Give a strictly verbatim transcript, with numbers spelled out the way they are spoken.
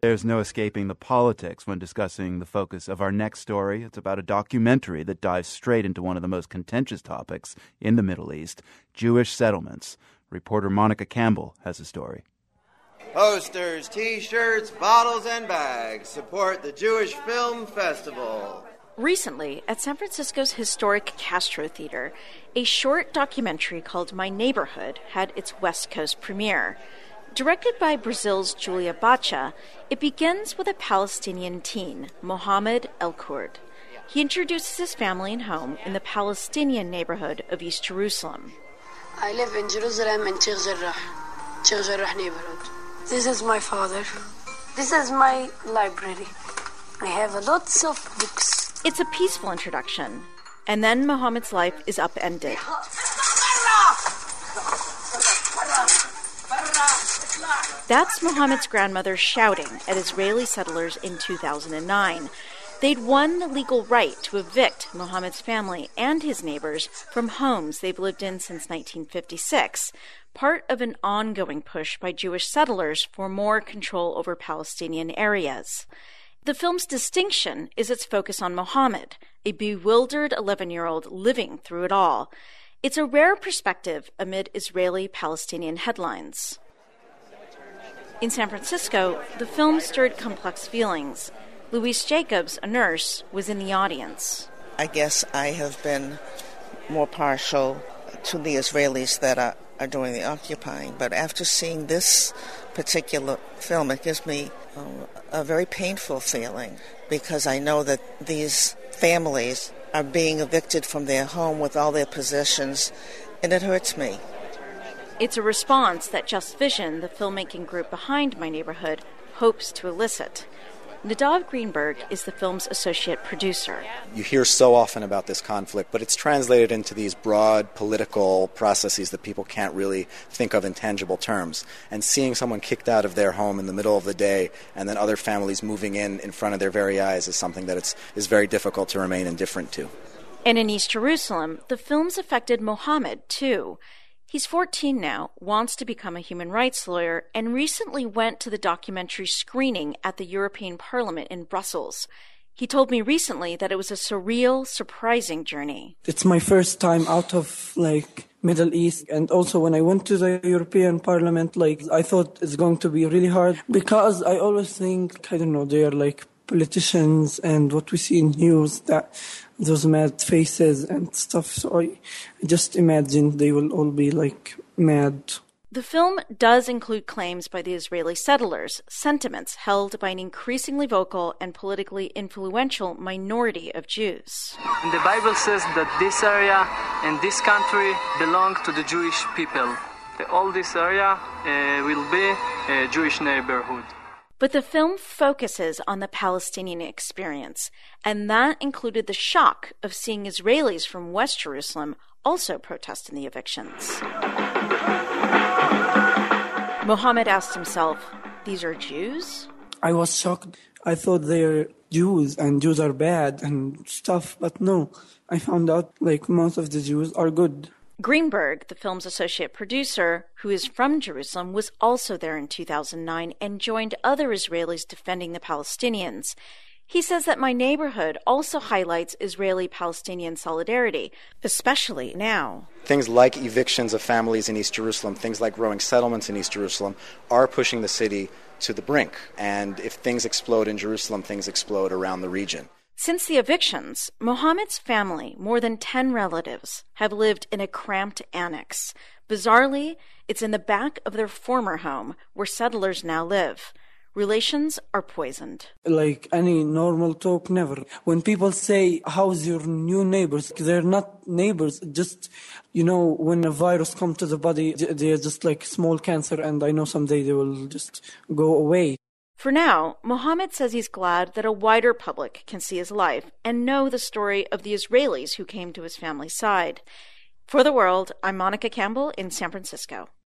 There's no escaping the politics when discussing the focus of our next story. It's about a documentary that dives straight into one of the most contentious topics in the Middle East, Jewish settlements. Reporter Monica Campbell has a story. Posters, T-shirts, bottles, and bags support the Jewish Film Festival. Recently, at San Francisco's historic Castro Theater, a short documentary called My Neighbourhood had its West Coast premiere. Directed by Brazil's Julia Bacha, it begins with a Palestinian teen, Mohammed El Kurd. He introduces his family and home in the Palestinian neighborhood of East Jerusalem. I live in Jerusalem in Sheikh Jarrah, Sheikh Jarrah neighborhood. This is my father. This is my library. I have lots of books. It's a peaceful introduction, and then Mohammed's life is upended. That's Mohammed's grandmother shouting at Israeli settlers in two thousand nine. They'd won the legal right to evict Mohammed's family and his neighbors from homes they've lived in since nineteen fifty-six, part of an ongoing push by Jewish settlers for more control over Palestinian areas. The film's distinction is its focus on Mohammed, a bewildered eleven-year-old living through it all. It's a rare perspective amid Israeli-Palestinian headlines. In San Francisco, the film stirred complex feelings. Louise Jacobs, a nurse, was in the audience. I guess I have been more partial to the Israelis that are, are doing the occupying, but after seeing this particular film, it gives me um, a very painful feeling, because I know that these families are being evicted from their home with all their possessions, and it hurts me. It's a response that Just Vision, the filmmaking group behind My Neighborhood, hopes to elicit. Nadav Greenberg is the film's associate producer. You hear so often about this conflict, but it's translated into these broad political processes that people can't really think of in tangible terms. And seeing someone kicked out of their home in the middle of the day and then other families moving in in front of their very eyes is something that it's, is very difficult to remain indifferent to. And in East Jerusalem, the films affected Mohammed, too. He's fourteen now, wants to become a human rights lawyer, and recently went to the documentary screening at the European Parliament in Brussels. He told me recently that it was a surreal, surprising journey. It's my first time out of, like, Middle East. And also when I went to the European Parliament, like, I thought it's going to be really hard, because I always think, I don't know, they're, like, politicians and what we see in news, that those mad faces and stuff. So I just imagined they will all be, like, mad. The film does include claims by the Israeli settlers, sentiments held by an increasingly vocal and politically influential minority of Jews. And the Bible says that this area and this country belong to the Jewish people. All this area uh, will be a Jewish neighborhood. But the film focuses on the Palestinian experience, and that included the shock of seeing Israelis from West Jerusalem also protesting the evictions. Mohammed asked himself, these are Jews? I was shocked. I thought they're Jews and Jews are bad and stuff, but no. I found out, like, most of the Jews are good. Greenberg, the film's associate producer, who is from Jerusalem, was also there in two thousand nine and joined other Israelis defending the Palestinians. He says that My Neighborhood also highlights Israeli-Palestinian solidarity, especially now. Things like evictions of families in East Jerusalem, things like growing settlements in East Jerusalem, are pushing the city to the brink. And if things explode in Jerusalem, things explode around the region. Since the evictions, Mohammed's family, more than ten relatives, have lived in a cramped annex. Bizarrely, it's in the back of their former home, where settlers now live. Relations are poisoned. Like any normal talk, never. When people say, how's your new neighbors? They're not neighbors, just, you know, when a virus comes to the body, they're just like small cancer, and I know someday they will just go away. For now, Mohammed says he's glad that a wider public can see his life and know the story of the Israelis who came to his family's side. For The World, I'm Monica Campbell in San Francisco.